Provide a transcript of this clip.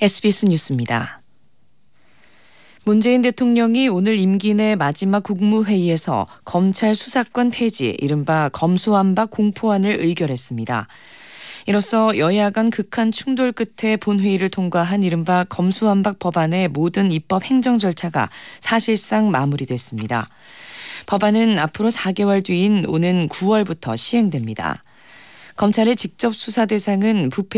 SBS 뉴스입니다. 문재인 대통령이 오늘 임기 내 마지막 국무회의에서 검찰 수사권 폐지, 이른바 검수완박 공포안을 의결했습니다. 이로써 여야 간 극한 충돌 끝에 본회의를 통과한 이른바 검수완박 법안의 모든 입법 행정 절차가 사실상 마무리됐습니다. 법안은 앞으로 4개월 뒤인 오는 9월부터 시행됩니다. 검찰의 직접 수사 대상은 부패